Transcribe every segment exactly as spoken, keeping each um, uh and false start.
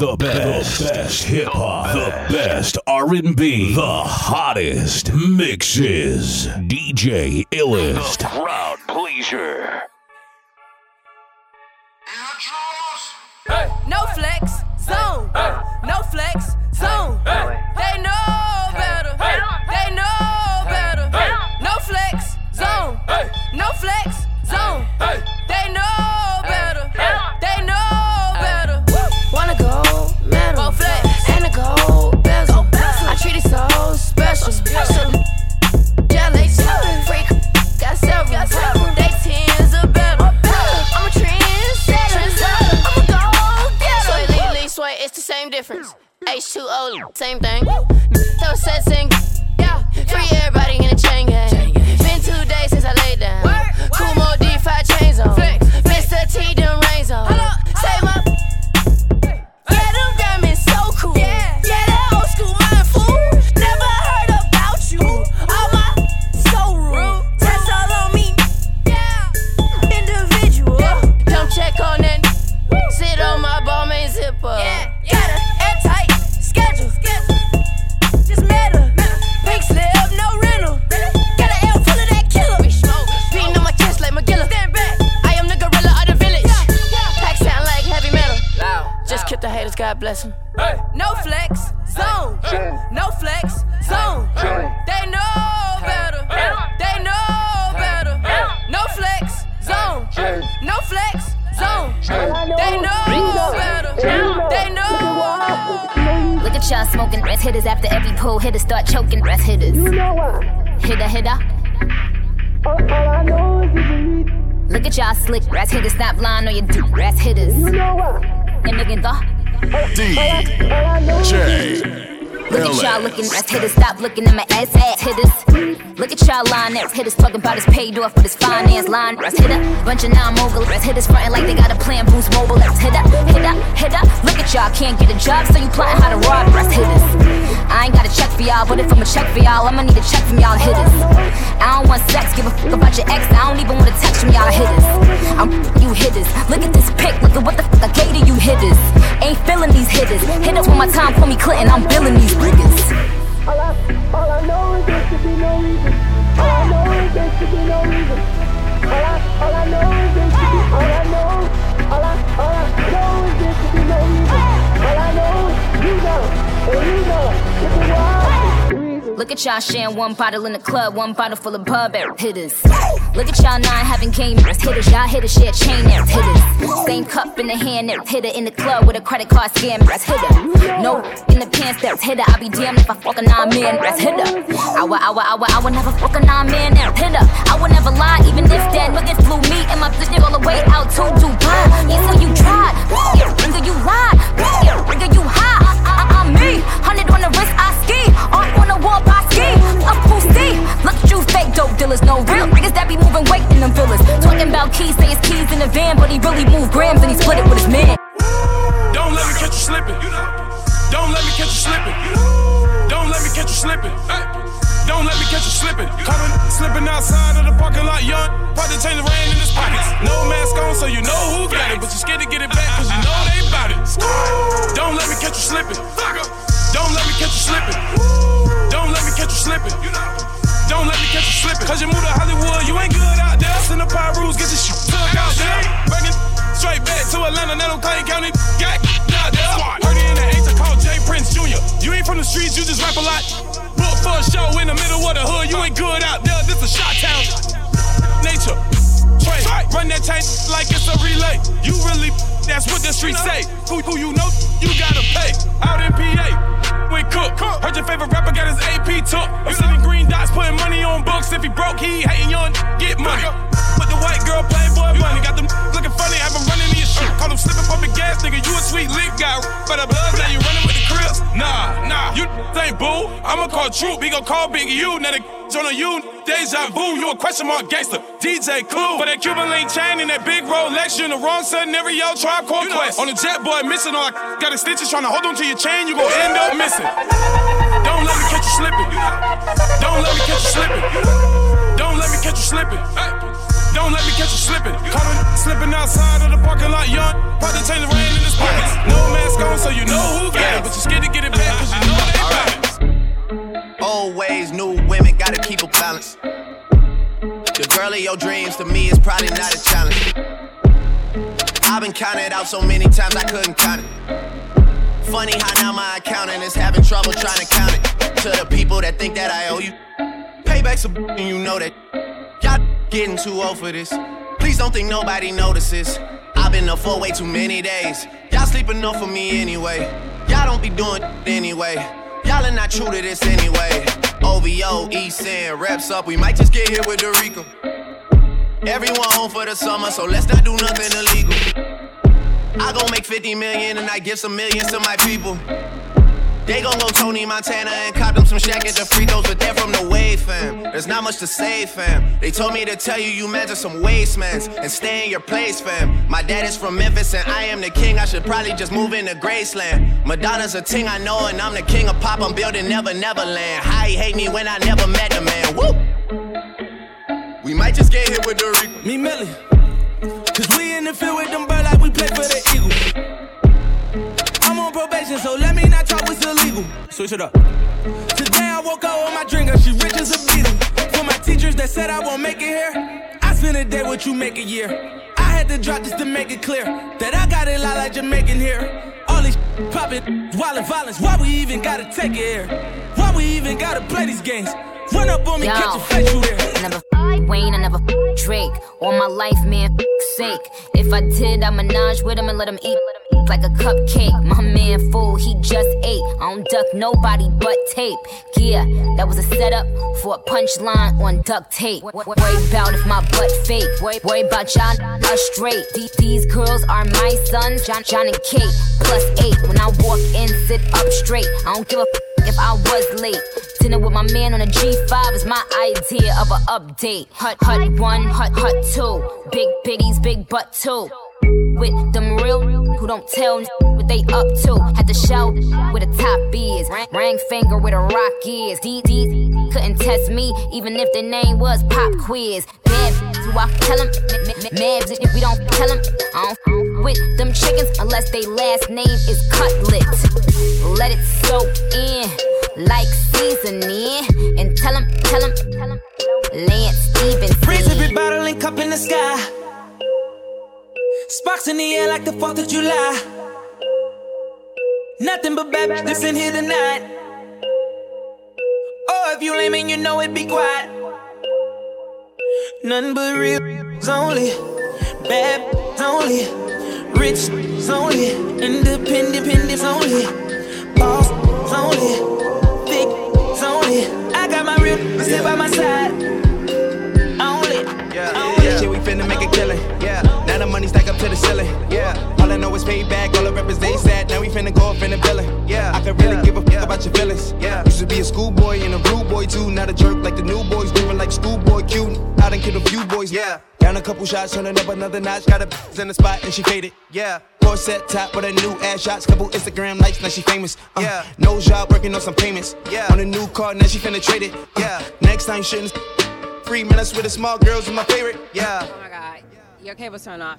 The best hip-hop, the best R and B, the hottest mixes, D J Illest, the crowd pleaser. Hey. No flex zone, hey. No flex zone, hey. They know better, hey. They know better, hey. No flex zone, hey. No flex zone, hey. They know better, hey. They know better, hey. Wanna go metal, go flex, and a gold bezel, go bezel. I treat it so special, special. Jealous, freak, got several, got several. They tens are better, I'm a trendsetter. Swear it's the same difference. H two O, same thing. Throw sets in, yeah. Free everybody in the chain gang. Been two days since I laid down. Two more D five chains on. Mister T, them reins on. Say my. Yeah, them got me so cool. Yeah, that old school mind fool. Never heard about you. All my so rude. That's all on me. Yeah, individual. Don't check on that. Sit on my ball, man, zip up. Yeah, got an airtight schedule. Just matter. Big slip, no rental. Got an L full of that killer. Beating on my chest like McGilla. I am the gorilla of the village. Pack sound like heavy metal. Just kick the haters, God bless them. No flex zone. No flex zone. They know better. They know better. No flex zone. No flex zone. Zone. They know better. They know. Look at y'all smoking rest hitters after every pull. Hitters start choking rest hitters. You know what? Hitter, hitter. All, all I know is you need. Look at y'all slick rest hitters. Stop lying on your dick rest hitters. You know what? And look at the D J. Look at y'all looking rest hitters. Stop looking at my ass ass hitters. Look at y'all lying at hitters talking about his paid off for this finance line. Rest hitter, bunch of non-mogul rest hitters fronting like they got a plan. Boost mobile rest hitter, hitter, hitter. Look at y'all can't get a job, so you plotting how to rob rest hitters. I ain't got a check for y'all, but if I'ma check for y'all, I'ma need a check from y'all hitters. I don't want sex, give a fuck about your ex. I don't even want a text from y'all hitters. I'm you hitters. Look at this pic, look at what the fuck I gave to you hitters. Ain't feeling these hitters. Hitters with my time, call me Clinton. I'm billing these. All I, all I know is there should be no reason. All I know is there should be no reason. All I, all I know is there should be. All I know, all I, all I know is there should be no reason. All I know is you know, and you know, it's a wild reason. Look at y'all sharing one bottle in the club, one bottle full of pub hitters. Look at y'all nine having game hitters. Y'all hitters share chain there hitters. Same cup in the hand there hitter in the club with a credit card scam hitter. No in the pants there hitter. I'll be damned if I fuck a nine man hitter. I will, I will, I will, I will never fuck a nine man hitter. I will never lie, even if that nigga flew me and my bitch all the way out to Dubai. Either you tried, nigga you lied, nigga you high. I, I, I, I'm me, hundred on the wrist I ski, art on the wall I ski. Up who see? Look at you fake dope dealers, no real niggas that be. Moving weight in them villas. Talking about keys, say it's keys in the van, but he really moved grams and he split it with his man. Don't let me catch you slipping. Don't let me catch you slipping. Don't let me catch you slipping. Don't let me catch you slipping. Coming, slipping outside of the parking lot, young. Probably change the rain in his pockets. No mask on, so you know who got it, but you scared to get it back, cause you know they bout it. Don't let me catch you slipping. Don't let me catch you slipping. Don't let me catch you slipping. Don't let me catch you slipping. Cause you moved to Hollywood, you ain't good out there. Send the Pyrus, get this shit took out there. Breaking straight back to Atlanta, Nettle Clay County. Got out there. Heard in the eights, I call Jay Prince Junior You ain't from the streets, you just rap a lot. Book for a show in the middle of the hood. You ain't good out there, this a shot town. Nature, train, run that chain like it's a relay. You really, that's what the streets say. Who, who you know, you gotta pay. Out in P A. Cook. Heard your favorite rapper got his A P took. I'm selling green dots, putting money on books. If he broke, he hating young, get money. But the white girl playboy money. Got them looking funny, have him running in your shit. Call him slipping, pumping gas, nigga. You a sweet lick guy. But the blood, now you running with the Crips. Nah, nah, you ain't boo. I'ma call Troop, he gon' call Big U. Now the on a you, deja vu. You a question mark gangster, D J Clue. For that Cuban link chain and that big Rolex, you in the wrong sudden every yo tribe called Quest. On the jet boy missing, all I got a stitches trying to hold on to your chain, you gon' end up missing. Don't let me catch you slipping. Don't let me catch you slipping. Don't let me catch you slipping. Don't let me catch you slipping. Caught him slipping outside of the parking lot, young. Probably change the rain in this. balance. The girl of your dreams to me is probably not a challenge. I've been counted out so many times I couldn't count it. Funny how now my accountant is having trouble trying to count it. To the people that think that I owe you, payback's a b***h and you know that. Y'all getting too old for this. Please don't think nobody notices. I've been up for way too many days. Y'all sleeping up for me anyway. Y'all don't be doing anyway. Y'all are not true to this anyway. O V O, East End, reps up. We might just get hit with Dorico. Everyone home for the summer, so let's not do nothing illegal. I gon' make fifty million and I give some millions to my people. They gon' go Tony Montana and cop them some shack at the free throws, but they're from the wave, fam. There's not much to say, fam. They told me to tell you you men are some wastemans and stay in your place, fam. My dad is from Memphis and I am the king. I should probably just move into Graceland. Madonna's a ting I know and I'm the king of pop. I'm building Never Neverland. How he hate me when I never met the man. Woo! We might just get hit with the Rico. Me Millie, cause we in the field with them birds like we play for the Eagles. I'm on probation, so let me not talk, it's illegal. Switch it up. Today I woke up with my drinker, she rich as a beetle. For my teachers that said I won't make it here, I spend a day what you make a year. I had to drop this to make it clear that I got it lot like Jamaican here. All this sh- poppin', wildin' violence, why we even gotta take it here? Why we even gotta play these games? Run up on me, yo, catch a fetch you there. I never f- Wayne, I never f- Drake. All my life, man, f- sake. If I did, I'd menage with him and let him eat like a cupcake. My man fool, he just ate. I don't duck nobody but tape. Yeah, that was a setup for a punchline on duct tape. Worry about if my butt fake. Worry about John, I'm straight. These girls are my sons, John, John and Kate. Plus eight, when I walk in, sit up straight. I don't give a f- if I was late. Dinner with my man on a G five is my idea of an update. Hut, hut one, hut, hut two. Big biddies, big butt two. With them real who don't tell n- what they up to. Had to shout where the top is. Ring finger where the rock is. D Ds couldn't test me even if their name was Pop Quiz. Mavs, do I tell them? Mavs, if we don't tell them, I don't with them chickens unless they last name is Cutlet. Let it soak in like seasoning. And tell them, tell them, Lance Stevenson. Freeze every bottle and cup in the sky. Sparks in the air like the fourth of July. Nothing but bad bitches in here tonight. Oh, if you lame and you know it, be quiet. Nothing but real only. Bad only. Rich only. Independent only. Boss only. Thick only. I got my real sit by my side. Only. Yeah, yeah, shit, we finna make a killing. Yeah. Now the money stack up to the ceiling, yeah. All I know is payback, all I rep is they sad. Now we finna go up in the villain, yeah. I could really yeah. give a yeah. f*** about your feelings, yeah. Used to be a schoolboy and a rude boy too. Not a jerk like the new boys, living like schoolboy cute. I done killed a few boys, yeah. Down a couple shots, turning up another notch. Got a b***h in the spot and she faded, yeah. Corset top with her new ass shots. Couple Instagram likes, now she famous. Uh, yeah. No job, working on some payments, yeah. On a new car, now she finna trade it, uh, yeah. Next time shouldn't free minutes with the small girls is my favorite, yeah. Oh my God. Your cable's turned off.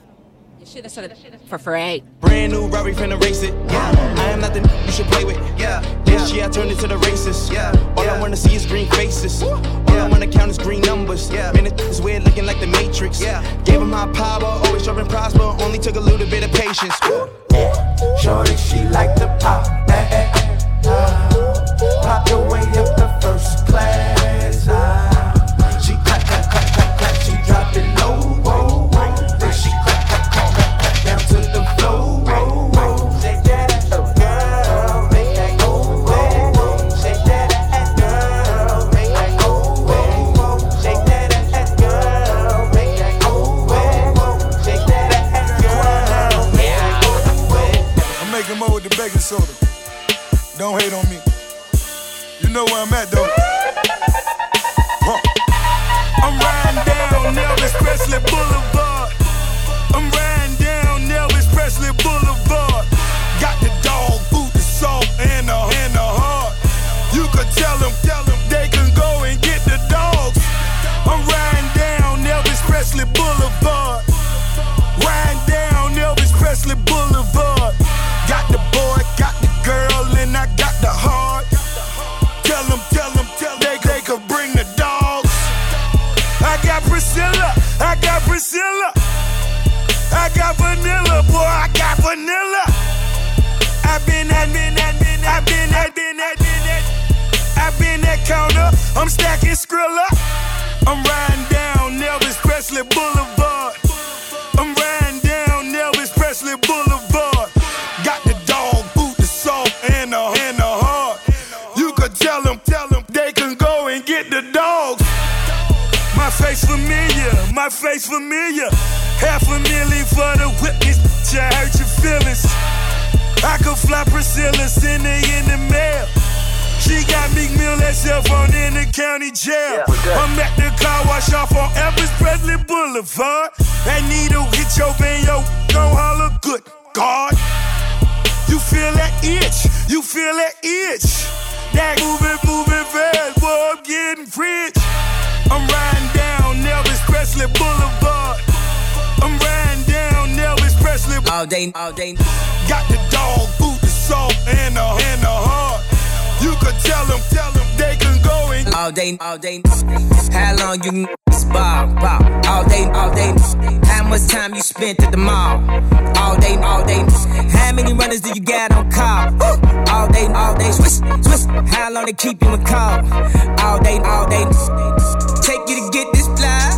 You should have said it for free. Brand new Rory finna race it. Yeah. I am not the n- you should play with. Yeah. This year I turned into the racist. Yeah. All yeah. I wanna see is green faces. Woo. All yeah. I wanna count is green numbers. Yeah. Man, it's weird looking like the Matrix. Yeah. Gave him my power, always sharp prosper. Only took a little bit of patience. Woo. Yeah. Shorty, she like the pop. Eh, eh, eh. Ah. Pop your way up the first class. Ah. She clap, clap, clap, clap, clap. She drop it low. Soda. Don't hate on me. You know where I'm at though. Huh. I'm riding down Elvis Presley Boulevard. I'm riding down Elvis Presley Boulevard. Got the dog, food, the salt, and the and the heart. You could tell them, tell them they can go and get the dogs. I'm riding down Elvis Presley Boulevard. Riding down Elvis Presley Boulevard. Got the boy, got the girl, and I got the heart. Tell them, tell them, tell them they, they could bring the dogs. I'm stacking Skrilla. I'm riding down Elvis Presley Boulevard. I'm riding down Elvis Presley Boulevard. Got the dog, boot, the salt, and the, and the heart. You could tell them, tell them they can go and get the dogs. My face familiar, my face familiar. Half a million for the witness, bitch, I hurt your feelings. I could fly Priscilla, send her in the mail. She got Meek Mill that cell phone in the county jail. Yeah, okay. I'm at the car wash off on Elvis Presley Boulevard. That needle hit your vein, yo, don't holler, good God. You feel that itch, you feel that itch. That moving, moving fast, boy, I'm getting rich. I'm riding down Elvis Presley Boulevard. I'm riding down Elvis Presley Boulevard. All day, all day. Got the dog, boot, the salt, and the, and the heart. You could tell them, tell them they can go in. All day, all day. How long you bob, bob. All day, all day. How much time you spent at the mall? All day, all day. How many runners do you got on call? All day, all day. Swish, swish. How long they keep you in call? All day, all day. Take you to get this fly.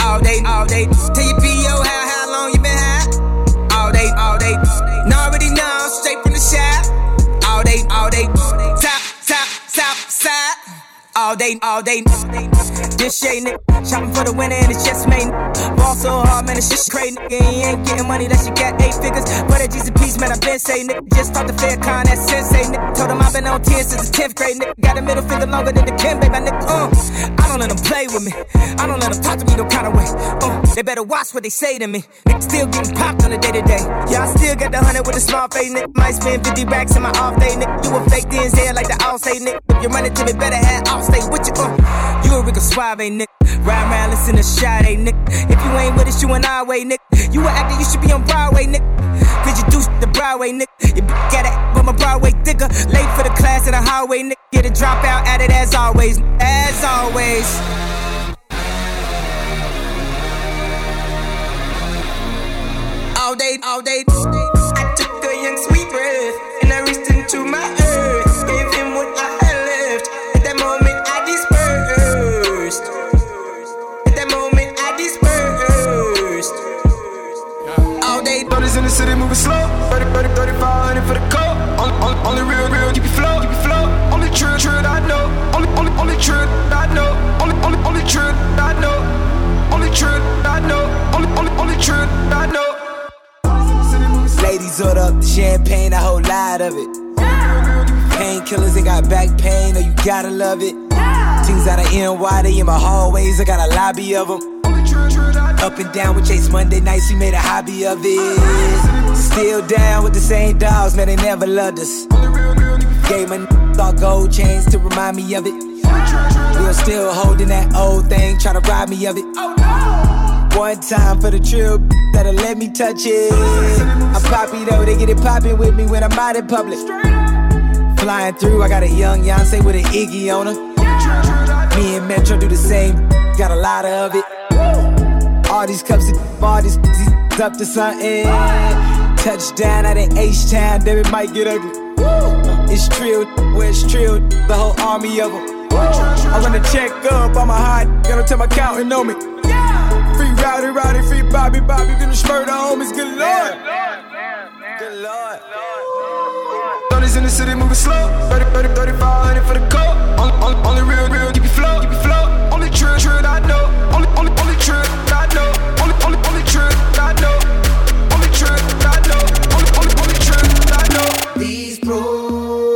All day, all day. Tell your P O how, how long you been high? All day, all day. Now already know, straight from the shop. All day, all day. Side. All day, all day. This shade, nigga. Shopping for the winner and it's just made. Ball so hard, man, it's just crazy, nigga. He ain't getting money that she got eight figures. But at G's and P's, man, I been say, nigga. Just talk to Faircon, that sensei, nigga. Told him I been on ten since the tenth grade, nigga. Got a middle finger longer than the Kim, baby, nigga. Uh, I don't let them play with me. I don't let them talk to me no kind of way. Uh, they better watch what they say to me. Nigga, still getting popped on a day to day. Yeah, I still got the hundred with a small face, nigga. Might spend fifty racks in my off day, nigga. You a fake D N Z like the all say, nigga. If you run it to me, better have all stay with you. Uh, you a Rico Suave, nigga. Ride around, listen to Sade, nigga. If you ain't with us, you an our way, nigga. You an actor, you should be on Broadway, nigga. Cause you do shit the Broadway, nigga. You got it, but my Broadway thicker. Late for the class in the hallway, nigga. Get a dropout at it as always, as always. All day, all day. I took a young sweet breath and I reached into my earth. Gave him what I had left. At that moment, I dispersed. At that moment, I dispersed. All day. Brothers in the city moving slow. thirty, thirty, thirty-five hundred for the call. Only, only, only real, real, keep it flow, keep it flow. Only true, true I know. Only, only, only true I know. Only, only, only true I know. Only true I know. Only, only, only true I know. Ladies order up the champagne, a whole lot of it. Yeah. Painkillers, they got back pain, oh you gotta love it. Yeah. Things out of N Y, they in my hallways, I got a lobby of them. Up and down with Chase Monday nights, we made a hobby of it. Still down with the same dogs, man, they never loved us. Gave my n***a all gold chains to remind me of it. We're still holding that old thing, try to rob me of it. One time for the trip, that'll let me touch it. I'm poppy though, they get it poppin' with me when I'm out in public. Flying through, I got a young Yonsei with an Iggy on her. Me and Metro do the same, got a lot of it. All these cups, all these up to something. Touchdown out in H-Town, then it might get ugly. It's trilled, where it's trilled, the whole army of them. I run to check up on my heart, gotta tell my count and know me. Free Rowdy, Rowdy, free Bobby, Bobby, gonna spur the homies, good Lord. Yeah, yeah, yeah. Good Lord. Brothers in the city moving slow, thirty, thirty, thirty-five hundred for the coat. Only, only, only real, real, keep it flow, keep it flow. Only true, true I know. Only, only, only true I know. Only, only, only true I know. Only true I know. Only, only, only true I know. These pros,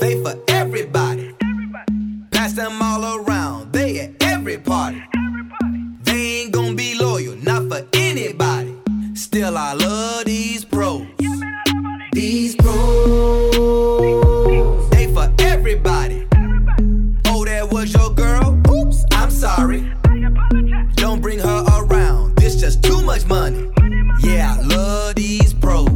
they for everybody. Everybody. Pass them all around, they at every party. Still I love these pros. These pros, they for everybody. Oh, that was your girl? Oops, I'm sorry. Don't bring her around. This just too much money. Yeah, I love these pros.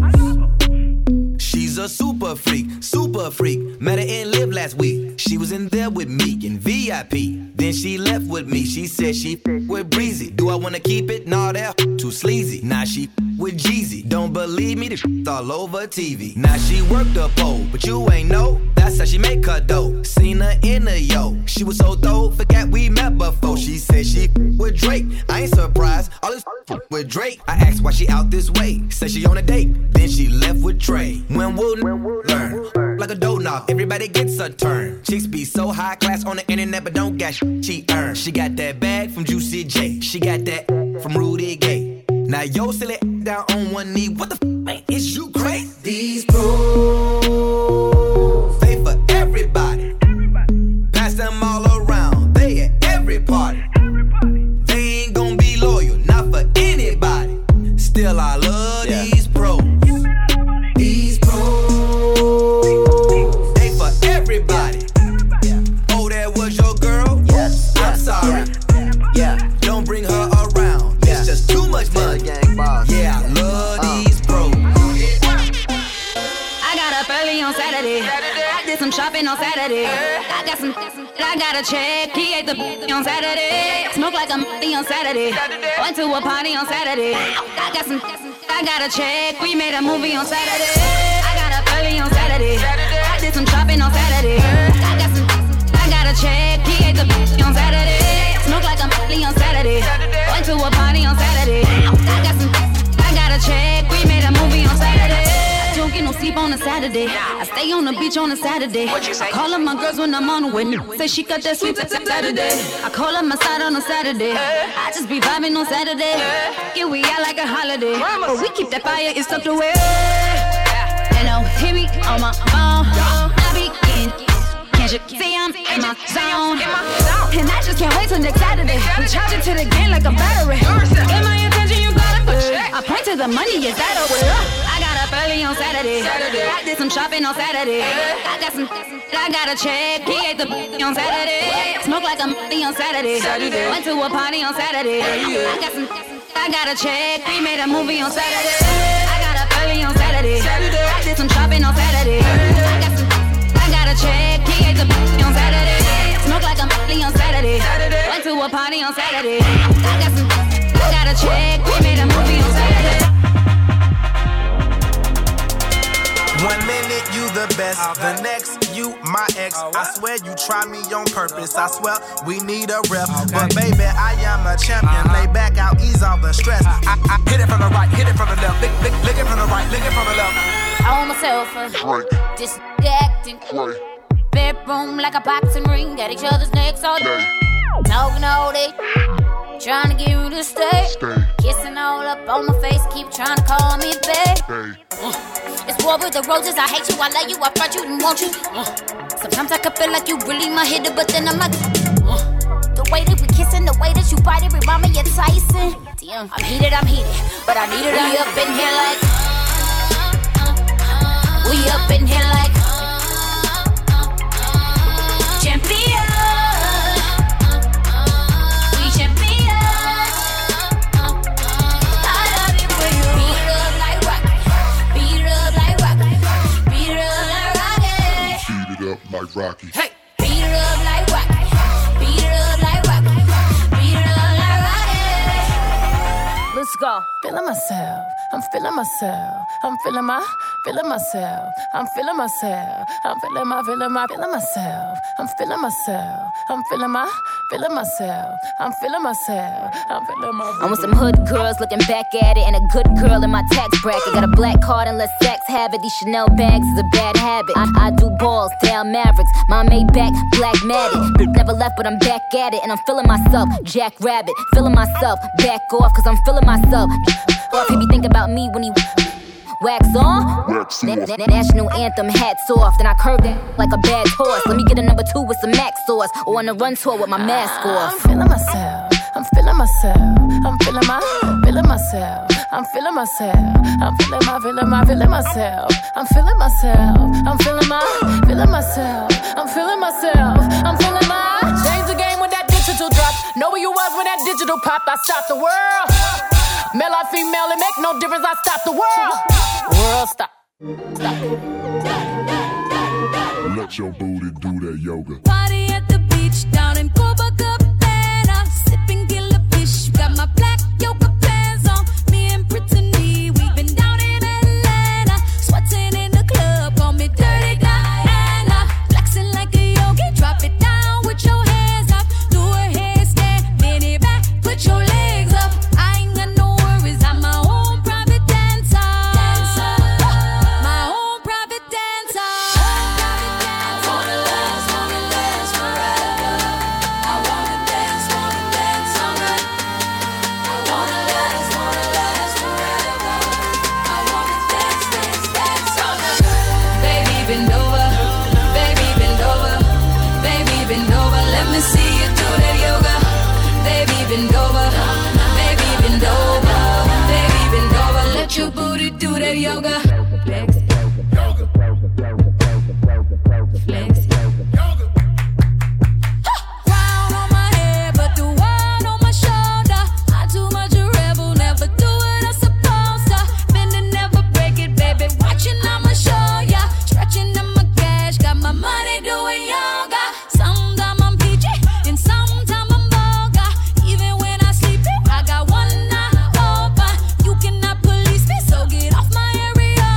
She's a super freak, super freak. Met her in Live last week. She was in there with Meek and V I P. Then she left with me. She said she with Breezy. Do I wanna keep it? Nah, that too sleazy. Nah, she with Jeezy. Don't believe me? The all over T V. Now she worked a pole, but you ain't know. That's how she make her dough. Seen her in a yo. She was so dope, forgot we met before. She said she with Drake. I ain't surprised. All this with Drake. I asked why she out this way. Said she on a date. Then she left with Trey. When we'll learn. Like a doughnut, everybody gets a turn. Chicks be so high class on the internet, but don't got sh- she earned. She got that bag from Juicy J. She got that from Rudy Gay. Now yo silly down on one knee. What the f, man, is you crazy? These pros, they for everybody. everybody. Pass them all around. They at every party. everybody. They ain't gonna be loyal, not for anybody. Still I love yeah. these pros. Some shopping on Saturday. I got some, I got a check. He ate the on Saturday. Smoke like a on Saturday. Went to a party on Saturday. I got some, I got a check. We made a movie on Saturday. I got up early on Saturday. I did some shopping on Saturday. I got some, I got a check. He ate the on Saturday. Smoke like a on Saturday. Went to a party on Saturday. I got some, I got a check. We made a movie on Saturday. Don't get no sleep on a Saturday. Nah. I stay on the beach on a Saturday. What you say? I call up my girls when I'm on the wind. Say she got that sleep Saturday. I call up my side on a Saturday. Uh, I just be vibing on Saturday. Uh, Get we out like a holiday. Mama. But we keep that fire, it's tucked away. Yeah. And don't hit me on my phone. Yeah. I be getting, can't you see I'm in my zone? And I just can't wait till next Saturday. We charge it to the game like a battery. Get my attention, you got it for check. I point to the money, is that over? I got early on Saturday. Saturday, I did some shopping on Saturday. Yeah. I got some, I got a check. He ate the on Saturday. Smoke like a on Saturday. Saturday, went to a party on Saturday. Yeah. I got some, I got a check. We made a movie on Saturday. I got up early on Saturday. Saturday, I did some shopping on Saturday. Yeah. I got some, I got a check. He ate the on Saturday. Smoke like a on Saturday. Saturday, went to a party on Saturday. I got some, I got a check. We made a movie on Saturday. One minute you the best, the next you my ex. I swear you try me on purpose, I swear we need a rep. But baby, I am a champion, lay back, I'll ease all the stress. I, I hit it from the right, hit it from the left, lick, lick, lick it from the right, lick it from the left. On myself, uh, just acting right. Bedroom like a boxing ring, got each other's necks all day. No, no, they trying to get you to stay. stay. Kissing all up on my face, keep trying to call me babe. It's war with the roses, I hate you, I love you, I fight you and want you. uh, Sometimes I can feel like you really my hitter, but then I'm like uh, the way that we kissing, the way that you bite it, remind me of Tyson. Damn, I'm heated, I'm heated, but I need it. We up in here like We up in here like champion. We champions. I love it when you beat up like Rocky. Like Rocky. Hey! Beat it up like Rocky. Beat it up like Rocky. Beat it up like Rocky. Let's go. Feeling myself. I'm feeling myself. I'm feeling my, feeling myself. I'm feeling myself. I'm feeling my, feeling my, feeling myself. I'm feeling myself. I'm feeling my, feeling myself. I'm feeling myself. I'm feeling my. I'm with some hood girls looking back at it, and a good girl in my tax bracket. Got a black card and less sex habit. These Chanel bags is a bad habit. I, I do balls, down Mavericks. My Maybach, black matted. Never left, but I'm back at it, and I'm feeling myself. Jack Rabbit, feeling myself. Back off, cause I'm feeling myself. Off, he be thinking about me when he wax on. Wax off. That national anthem, hats off. Then I curve that like a bad horse. Let me get a number two with some Mac sauce, or on a run tour with my mask off. I'm feeling myself. I'm feeling myself. I'm feeling my, feeling myself. I'm feeling myself. I'm feeling my, feeling my, feeling myself. I'm feeling myself. I'm feeling my, feeling myself. I'm feeling myself. I'm feeling my. Change the game when that digital drop. Know where you was when that digital pop. I stopped the world. Male or female, it make no difference, I stop the world. World, stop. Stop. Let your booty do that yoga. Party at the beach down in Copacabana. bend over, baby bend over, baby bend over. Let me see you do that yoga, baby bend over, baby bend over, baby bend over. Let your booty do that yoga. Flex, yoga, flex, yoga. Crown on my head, but the wine on my shoulder. I too much a rebel, never do what I'm supposed to. Bend and never break it, baby. Watching on my show, yeah. Stretching on my cash, got my money doing yoga. Sometimes I'm P G, and sometimes I'm vulgar. Even when I sleep, I got one eye open. You cannot police me, so get off my area.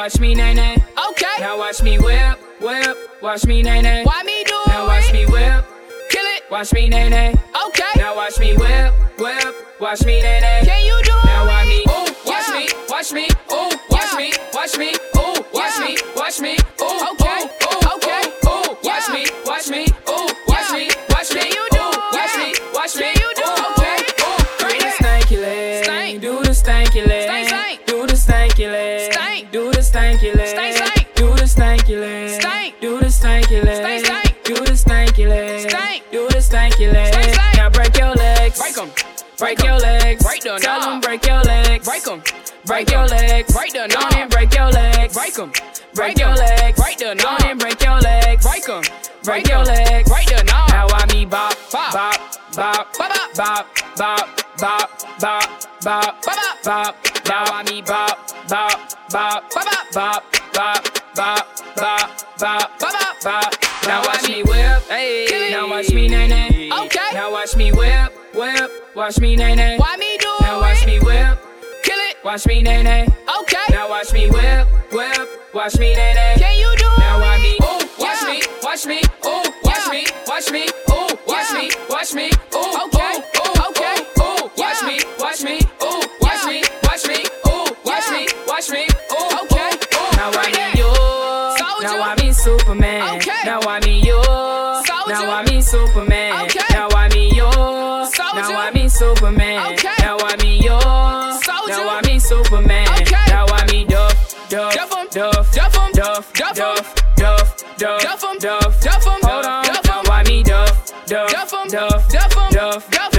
watch me nay nay. Okay. Now watch me whip, whip. Watch me nay nay. Why me do it? Now watch me whip. Kill it. Watch me nay nay. Okay. Now watch me whip, whip. Watch me nay nay. Can you do it? Now watch me. Ooh, watch yeah. me, watch me. Ooh, watch yeah. me, watch me. Ooh, watch yeah. me, watch me. Ooh, okay. Ooh, okay. Ooh, watch yeah. me, watch me. Ooh, watch yeah. me, watch me. Can you do it? Watch yeah. me, watch me. Can you do it? Okay. Ooh, do the stanky leg. Stank. Do the stanky leg. Stank, stank. Do the stanky leg. Stank. Do the stanky leg. Stank, stank. Do the stanky leg. Stank. Do the stanky leg. Stank, stank. Do the stanky leg. Stank. Do the stanky leg. Stank, stank. Now break your legs. Break 'em. Break, break your legs, break them. Tell them break your legs, break them. Break your legs, break them. Don't and break your legs, break them. Break your legs, break them. Don't and break your legs, break them. Break your legs, break them. Now I me bop, bop, bop, bop, bop, bop, bop, bop, bop, bop, bop, bop. Now I me bop, bop, bop, bop, bop, bop, bop, bop, bop, bop, bop. Now watch me whip, hey. Now watch me nay nay. Okay. Now watch me whip. Whip, watch me nay nay. Why me do it? Now watch me whip, kill it. Watch me nay nay. Okay. Now watch me whip, whip. Watch me nay nay. Can you do it? Now watch me. Ooh, watch me, watch me. Ooh, watch me, watch me. Ooh, watch me, watch me. Ooh, okay, ooh, okay. Ooh, watch me, watch me. Ooh, watch me, watch me. Ooh, watch me, watch me. Ooh, okay. Now I me you. Now I me Superman. Okay. Now I me you. Now I me Superman. Okay. Now I me you. Now I mean Superman. Okay. Now I mean yours. Soldier. Now I mean Superman. Okay. Now I mean duff, duff, duff, duff, duff, duff, duff, duff, duff, duff, duff, duff. Hold on. Now I mean duff, duff, duff, duff, duff, duff, duff,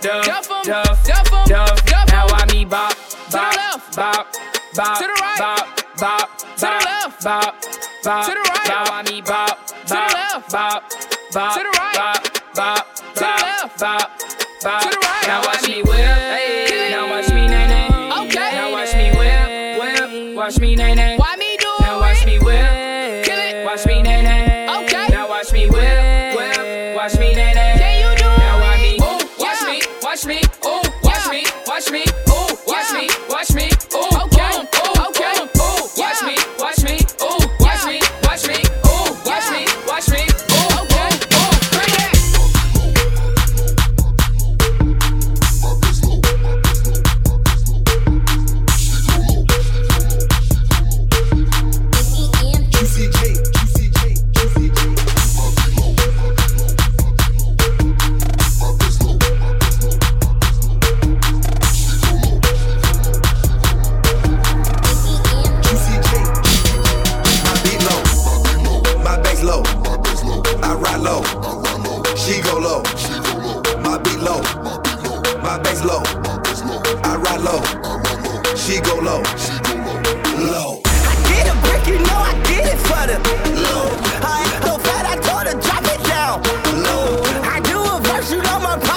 duff, duff, duff, duff. Now I mean bop, bop, bop, bop, bop, bop, bop, bop, bop. Now I mean bop, bop, bop, bop, bop. Bop, bop, bop. To the right. Now watch me whip. Hey. Now watch me nay nay. Okay. Now watch me whip, whip. Watch me nay nay. Why me do it? Now watch me whip, kill it. Watch me nay nay. Okay. Now watch me whip, whip. Watch me nay nay. Can you do it? Now watch me. Ooh, watch me, watch me. Ooh, watch me, watch me. Ooh, watch me, watch me. Ooh, okay. Ooh, okay. Ooh, watch me, watch me. Ooh, watch me, watch me. Ooh, watch me, watch me.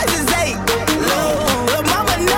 Prices ain't low. But mama know I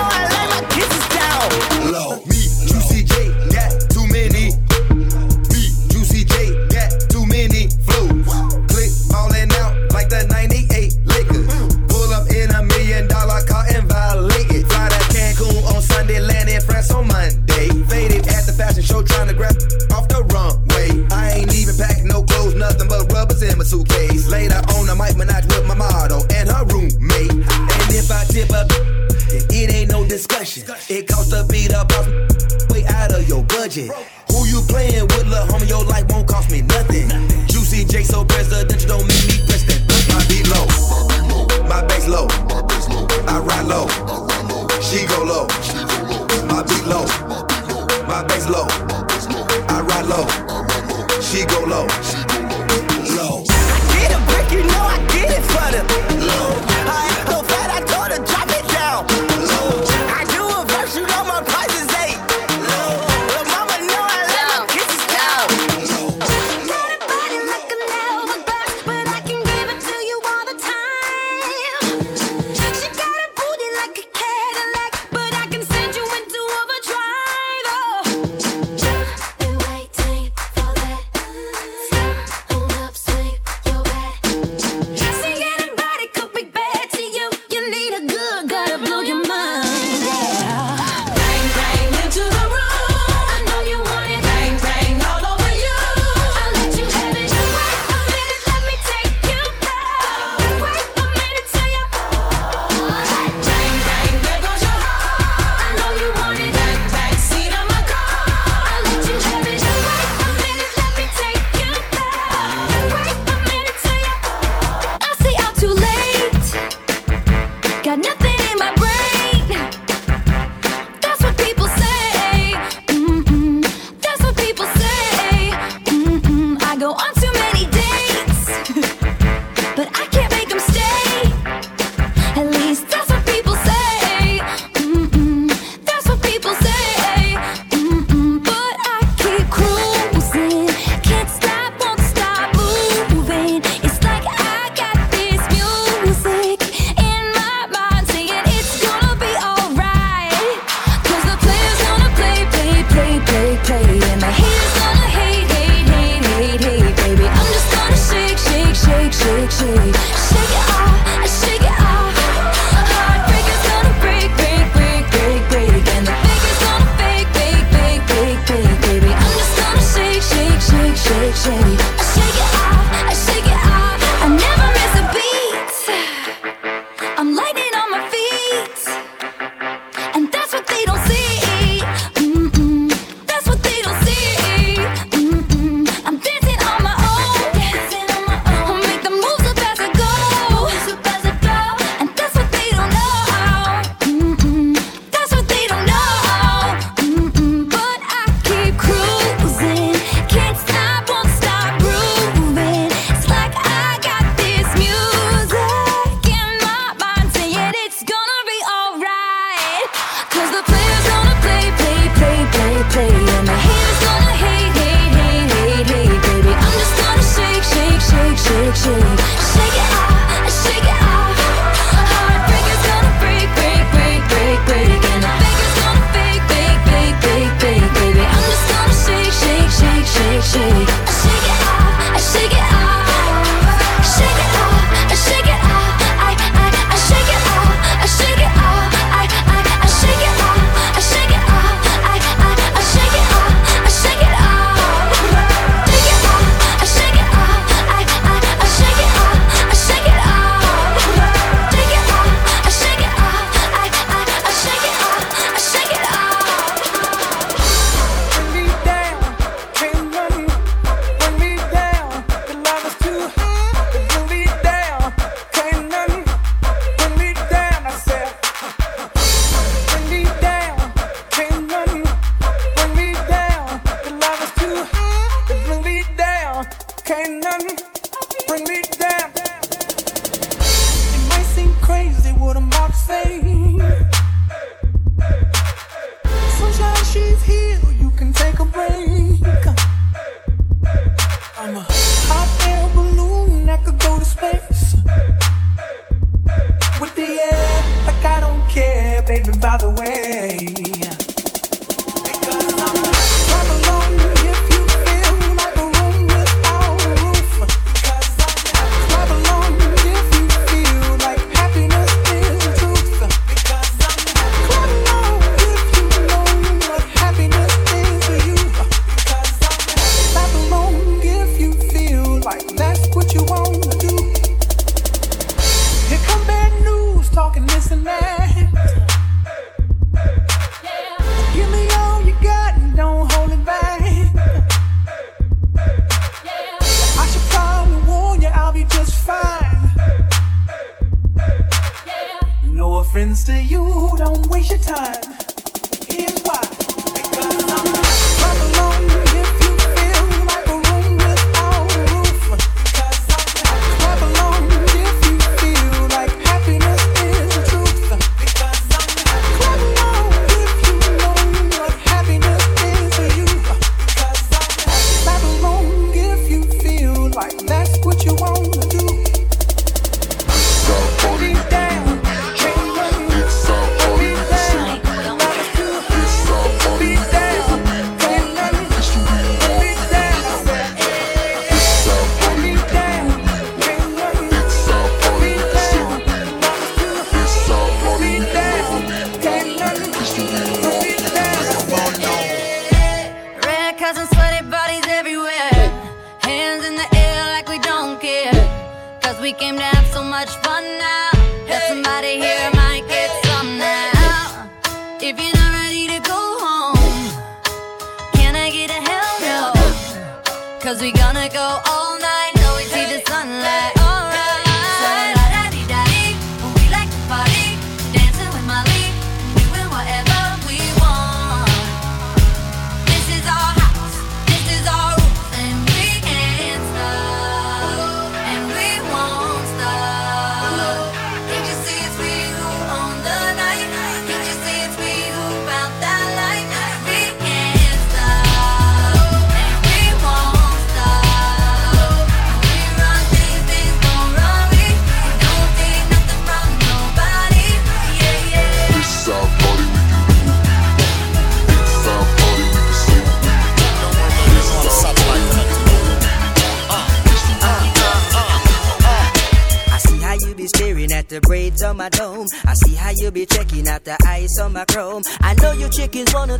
baby, by the way.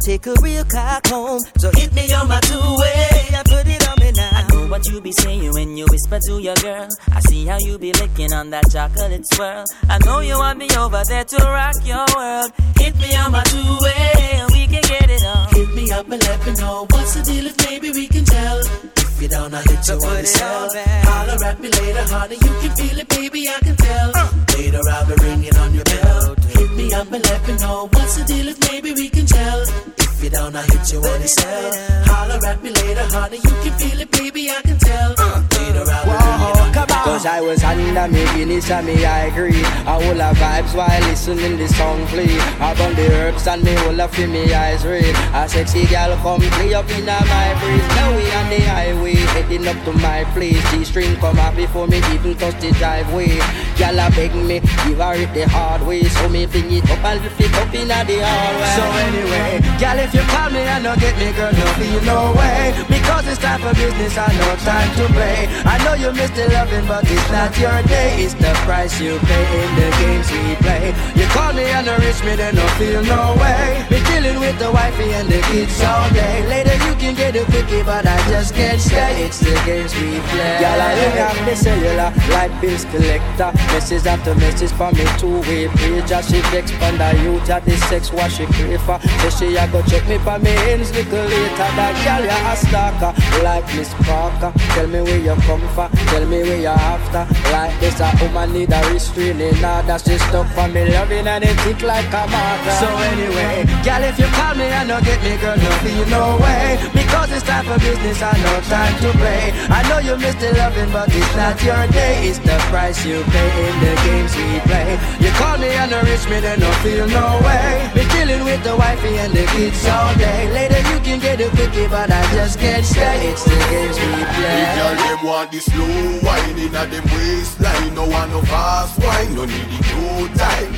Take a real cock home, so hit me on my two-way, I put it on me now. I know what you be saying when you whisper to your girl. I see how you be licking on that chocolate swirl. I know you want me over there to rock your world. Hit me on my two-way, and we can get it on. Hit me up and let me know what's the deal, if maybe we can tell. If you don't, I'll hit you on the cell. Holler at me later, honey, you can feel it, baby, I can tell. Uh. Later I'll be ringing on your bell. Hit me up and let me know what's the deal, if maybe we can tell. If you don't, I'll hit you on the cell. Holler at me later, honey, you can feel it, baby, I can tell. Uh, later I'll be ringing on your bell. Cause I was under me finish and me I agree. I will have vibes while listening the song play. I burn the herbs and me will have in me eyes red. A sexy girl come play up in my breeze. Now we on the highway, heading up to my place. She string come up before me even touch the driveway. Girl I beg me, give her it the hard way. So me bring it up and lift it up in the hallway. So anyway, girl if you call me and don't get me, girl, don't feel no way. Because it's time for business and no time to play. I know you miss the loving, but it's not your day. It's the price you pay in the games we play. You call me and don't reach me, then don't feel no way. Be dealing with the wifey and the kids all day. Later you can get a quickie, but I just can't stay. It's the games we play. Girl, I look at the cellular, light bills collector. Message after message from me two-way page. She vex from the youth at the sex what she crave for. Says she a go check me for me ends little later. That girl ya a stalker, like Miss Parker. Tell me where you come from, tell me where you after. Like this a woman need a restraining order. She stuck for me loving and it tick like a marker. So anyway, girl if you call me and don't get me, girl, no feel no way. Because it's time for business and no time to play. I know you miss the loving, but it's not your day. It's the price you pay in the games we play. You call me and don't me, then don't feel no way. Be dealing with the wifey and the kids all day. Later you can get a quickie, but I just can't stay. It's the games we play. The girl them want the slow wine in a them waistline. No one no fast wine, no need the go time.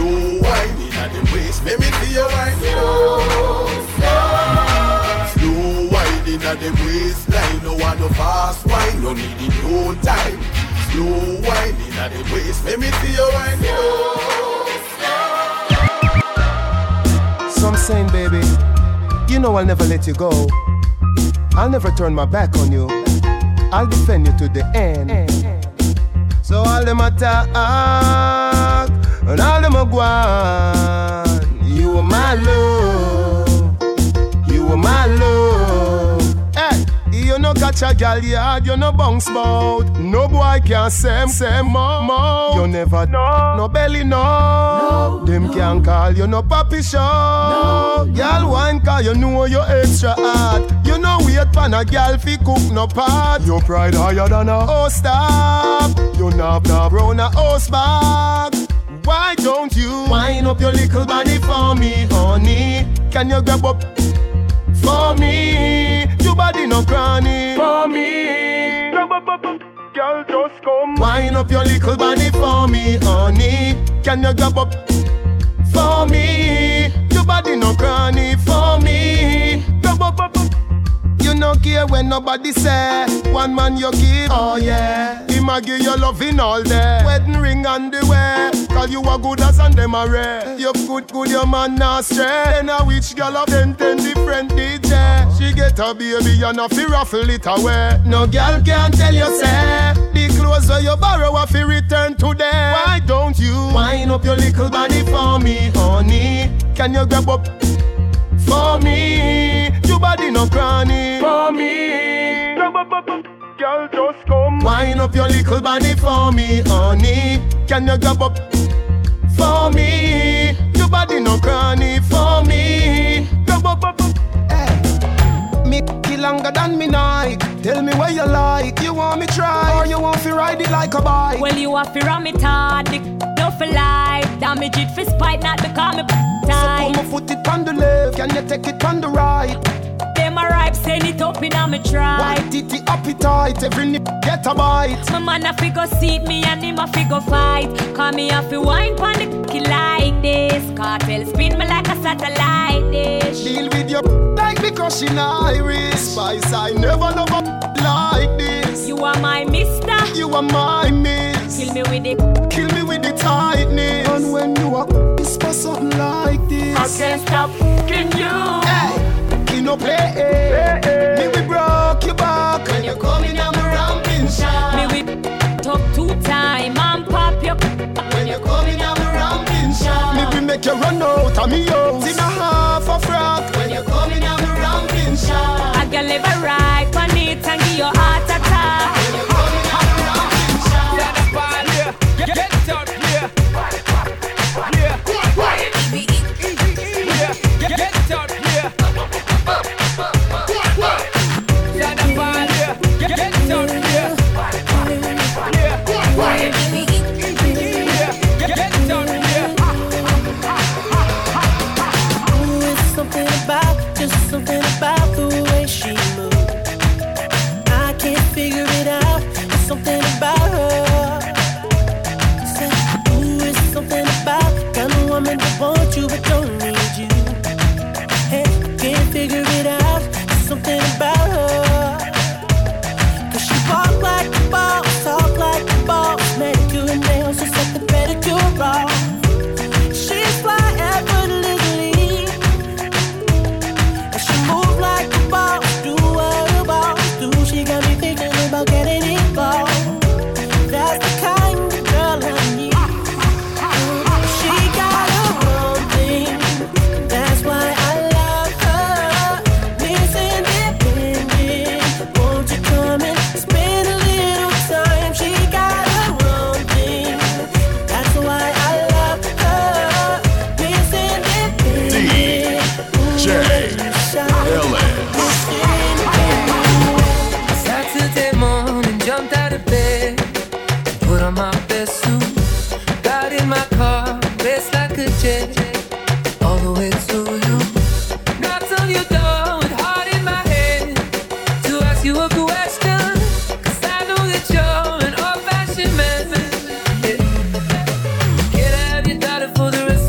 Slow whining at the waist, make me see you whining. Slow, slow. Slow whining at the waistline, no one no fast wine, no need it no time. Slow whining at the waist, make me see you whining. Slow, slow. Some saying, baby, you know I'll never let you go. I'll never turn my back on you. I'll defend you to the end. So all them attack and all them a gwan. You were my love. You were my love. Hey, you no catch a gal yard, you no bounce bout. No boy can say say more more. You never no, no belly no. no them no. Can call you no papi show. No, gal no. Wine call you know you extra hard. You know wait pan a gal fi cook no pot. Your pride higher than a host up. You knob knob round a host bag. Why don't you wind up your little body for me, honey? Can you grab up for me? Your body no cranny for me. Grab up up up. Girl, just come. Wind up your little body for me, honey. Can you grab up for me? Your body no cranny for me. Grab up up up. You no care when nobody say. One man you give, oh yeah. Him a give your loving all day. Wedding ring on the way. Call you a good as and them a rare. You good good your man not straight. Then a witch girl of them ten different D J. She get a baby and a fi raffle it away. No girl can tell you say. The clothes where you borrow a fi return today. Why don't you wind up your little body for me, honey? Can you grab up for me? Your body no cranny for me. Grab up up up. Girl, just come. Wind up your little body for me, honey. Can you grab up for me? Your body no cranny for me. Grab up up up. Hey. Me kill longer than me night. Tell me what you like. You want me try or you want to ride it like a bike? Well, you want to run me tight. No for life. Damage it for spite, not because me tight. So put my foot it on the left. Can you take it on the right? My ripe, send it up in my try. White it the appetite, every nip get a bite. My man a fi go seat me and him a fi go fight. Call me a fi wine pon the c***y like this. Cartel spin me like a satellite dish. Deal with your like me crushing iris. Spice, I never love a like this. You are my mister, you are my miss. Kill me with the kill me with the tightness. And when you are for something like this, I can't stop f***ing you. Hey. No play, eh. Play, eh. Me we broke your back. When you're coming, I'm a ramping shot. Me we talk two time and pop your. When you're coming, I'm a ramping shot. Me we make you run out of me house in a half a frack. When you're coming, I'm a ramping shot. I can live a right on it and give your heart a tap. When you're coming, I'm a ramping shot. Let us find you. Get up here. Yeah. Yeah. Get up here. For the rest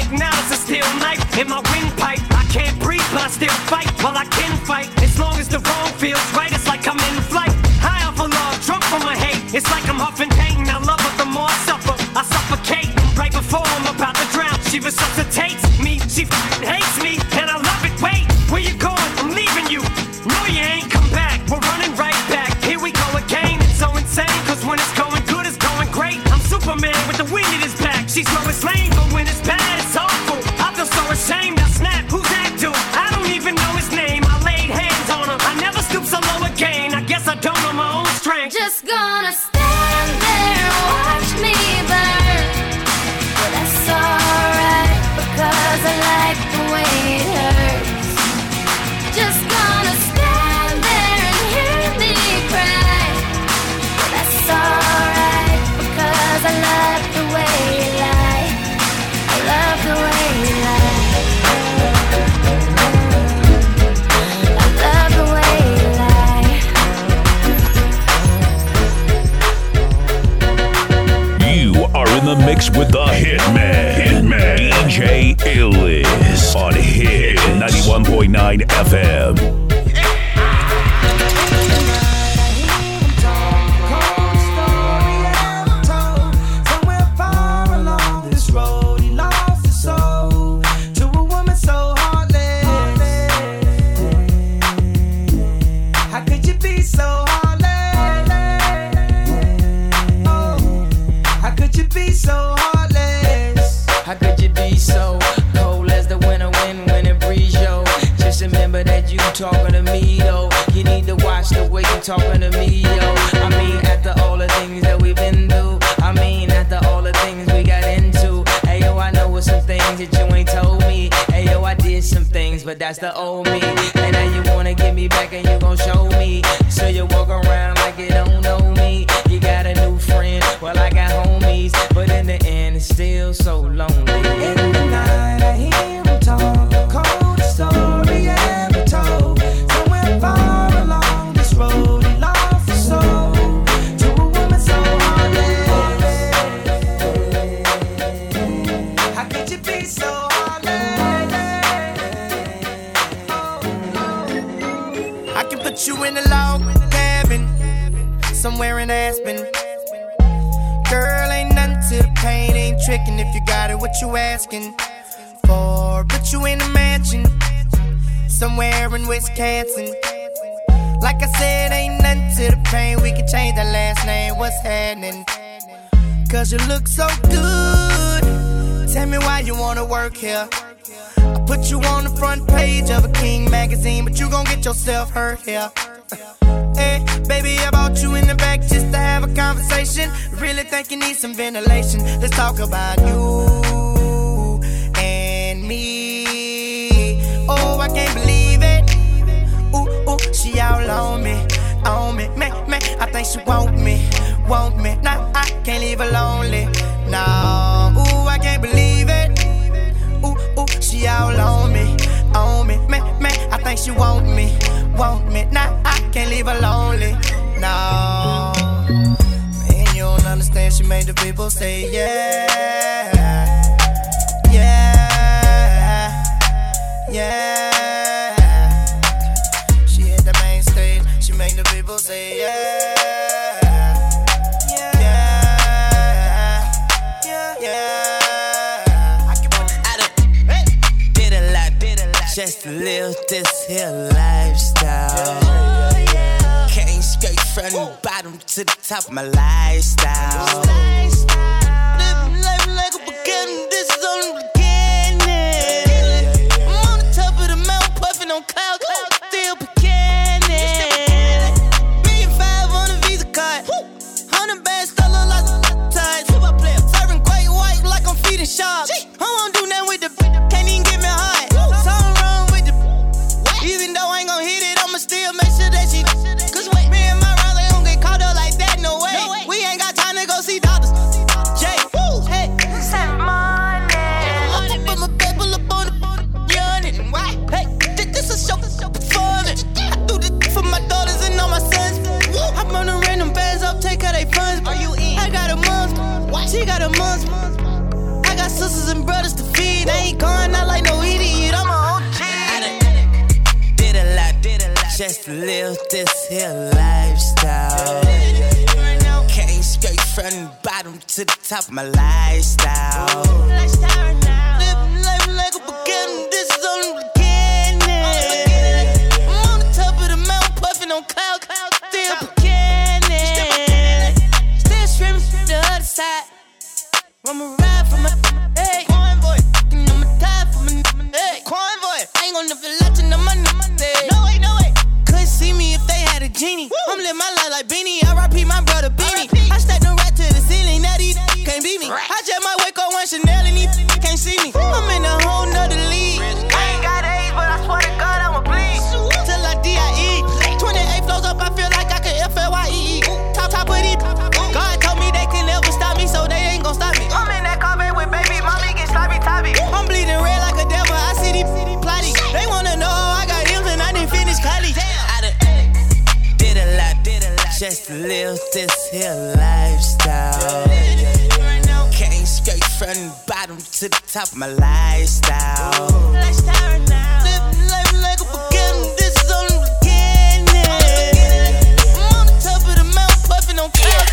like knives and steel knife in my windpipe. I can't breathe, but I still fight. Well, I can fight. As long as the wrong feels right, it's like I'm in flight. High off of love, drunk from my hate. It's like I'm huffing pain. I love her, the more I suffer, I suffocate. Right before I'm about to drown, she resuscitates me. She f***ing hates me, and I love it. Wait, where you going? I'm leaving you. No, you ain't come back. We're running right back. Here we go again. It's so insane, cause when it's going good, it's going great. I'm Superman with the wind in his back. She's Lois Lane, but when it's bad, it's awful. I feel so ashamed. I snap. Who's that dude? I don't even know his name. I laid hands on him. I never stoop so low again. I guess I don't know my own strength. Just gonna stand there and watch me burn. But that's alright, because I like the way it hurts. Just gonna stand there and hear me cry. But that's alright, because I love the way you lie. I love the way you lie. I love the way you lie. You are in the mix with the Hitman, Hitman. D J Illis on Hit ninety-one point nine F M. Talking to me, yo. You need to watch the way you talking to me, yo. I mean, after all the things that we've been through, I mean, after all the things we got into. Hey, yo, I know some things that you ain't told me. Hey, yo, I did some things, but that's the old me. And now you wanna get me back and you gon' show me. So you walk around like you don't know me. You got a new friend, well, I got homies. But in the end, it's still so lonely. In the night, I hear them talk. Cold story ever told. Far along this road, he lost his soul to a woman so heartless. How could you be so heartless? Oh. I can put you in a log cabin, somewhere in Aspen. Girl, ain't nothing to the pain, ain't tricking if you got it. What you asking for? Put you in a mansion, somewhere in Wisconsin. Like I said, ain't nothing to the pain. We can change that last name. What's happening? Cause you look so good. Tell me why you wanna work here. I put you on the front page of a King magazine, but you gon' get yourself hurt here. Hey, baby, I bought you in the back just to have a conversation. Really think you need some ventilation. Let's talk about you and me. Oh, I can't believe. Ooh, ooh, she all on me, on me, man, man, I think she want me, want me, nah, I can't leave her lonely, nah, ooh, I can't believe it, ooh, ooh, she all on me, on me, man, man, I think she want me, want me, nah, I can't leave her lonely, nah, and you don't understand, she made the people say yeah, yeah, yeah. Say yeah, yeah, yeah, yeah. I can run out of did a lot, did a lot. Just live this here lifestyle. Oh, yeah. Came straight from the bottom to the top of my lifestyle. Lifestyle. Live life like a beginning, this is only beginning. I'm on the top of the mountain, puffing on clouds, clouds still beginning. Sharp. I won't do nothing with the bitch. Can't even get me hot. Something wrong with the what? Even though I ain't gon' hit it, I'ma still make sure that she. Cause wait, me and my brother don't get caught up like that, no way. No way. We ain't got time to go see doctors. Jay, woo, hey, send money. just live this here lifestyle. Came straight from the bottom to the top of my lifestyle. Living life like a beginner, this is only beginning. I'm on the top of the mountain, puffing on cloud, cloud, still beginning. Still streaming from the other side. I'm a ride for my, hey, convoy. And I'm a die for my, hey, convoy. I ain't gonna feel like no money, no way, no way. Couldn't see me if they had a genie. Woo. I'm living my life like Beanie. R I P my brother Beanie. I stacked them right to the ceiling. Now these can't beat me. Right. I just might wake up one Chanel and these can't see me. Woo. I'm in a whole nother league. I ain't got A's, but I swear to God I'ma bleed. Till I D I E. twenty-eight flows up, I feel like I could F L Y E. Top, top of these. God told me they can never stop me, so they ain't gon' stop me. I'm in that carpet with baby mommy, get sloppy toppy. I'm bleeding red like a devil, I see these plotty. They wanna know how I got him and I didn't finish college. I done did a lot, did a lot, just live this here lifestyle. Came straight from the bottom to the top of my lifestyle. Living life like a beginner, this is only beginning. I'm on the top of the mountain, puffing on clouds.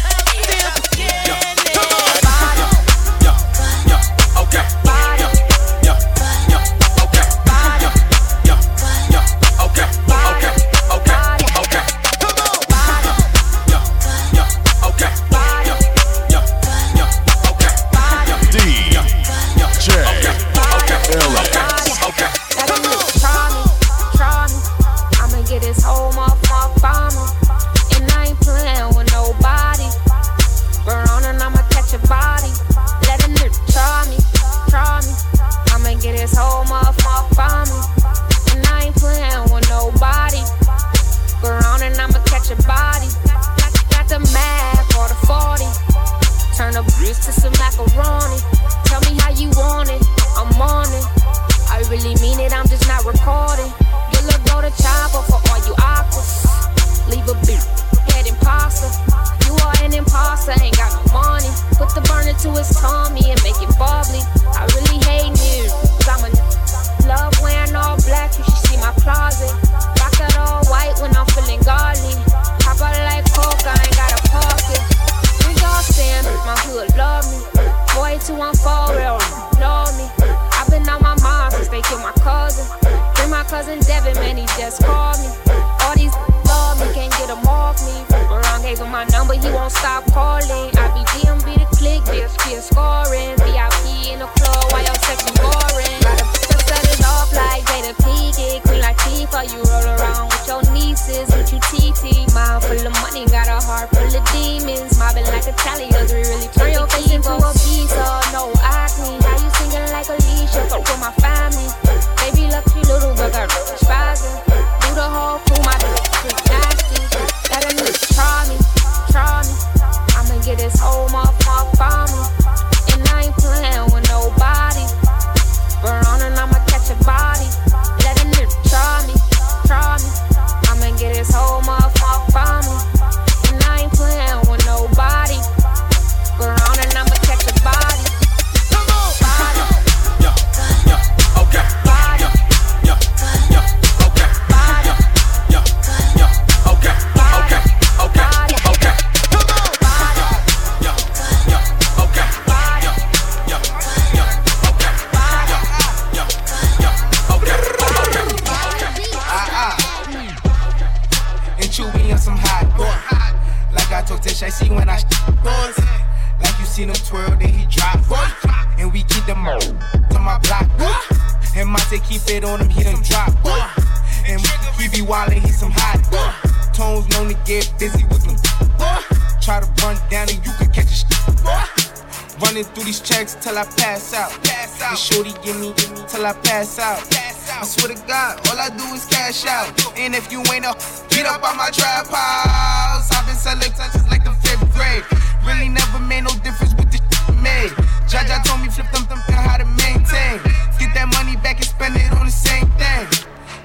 Till I pass out, pass out. And shorty give me, give me till I pass out. pass out. I swear to God, all I do is cash out. And if you ain't up, get up on my trap house. I've been selling touches like the fifth grade. Really never made no difference with the shit made. Jaja told me flip them, them, how to maintain. Get that money back and spend it on the same thing.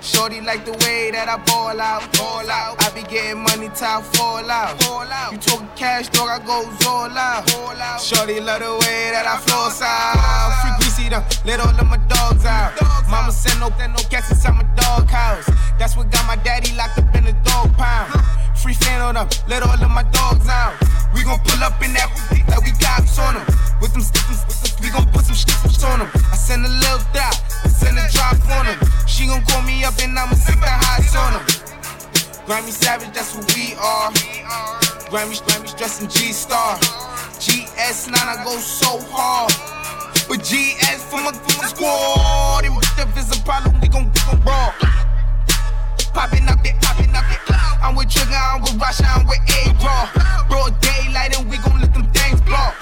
Show Shorty like the way that I ball out, ball out. I be getting money till I fall out, fall out. You talking cash, dog, I go all out, all out. Shorty love the way that I floss out. Free greasy done, let all of my dogs out. Mama said no, no cats inside my dog house. That's what got my daddy locked up in the dog pound. Free fan on them, let all of my dogs out. We gon' pull up in that like we cops on them. With them stiffins, we gon' put some shit on them. I send a little dot, send a drop on them. She gon' call me up and I'ma sit the highs on them. Grammy Savage, that's what we are. Grammy, Grammy, dressing G-Star. G S nine, I go so hard. But G S for my, for my squad. And if it's a problem, we gon' get them raw. Poppin' up there, poppin' up there. I'm with Trigger, I'm with Rasha, I'm with A-Raw. Broad daylight and we gon' let them things block.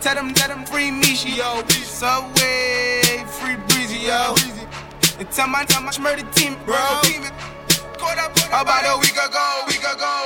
Tell them, tell them free Mishi, yo. Subway, free Breezy, yo. And tell my, tell my murder team, bro. About a week ago, week ago.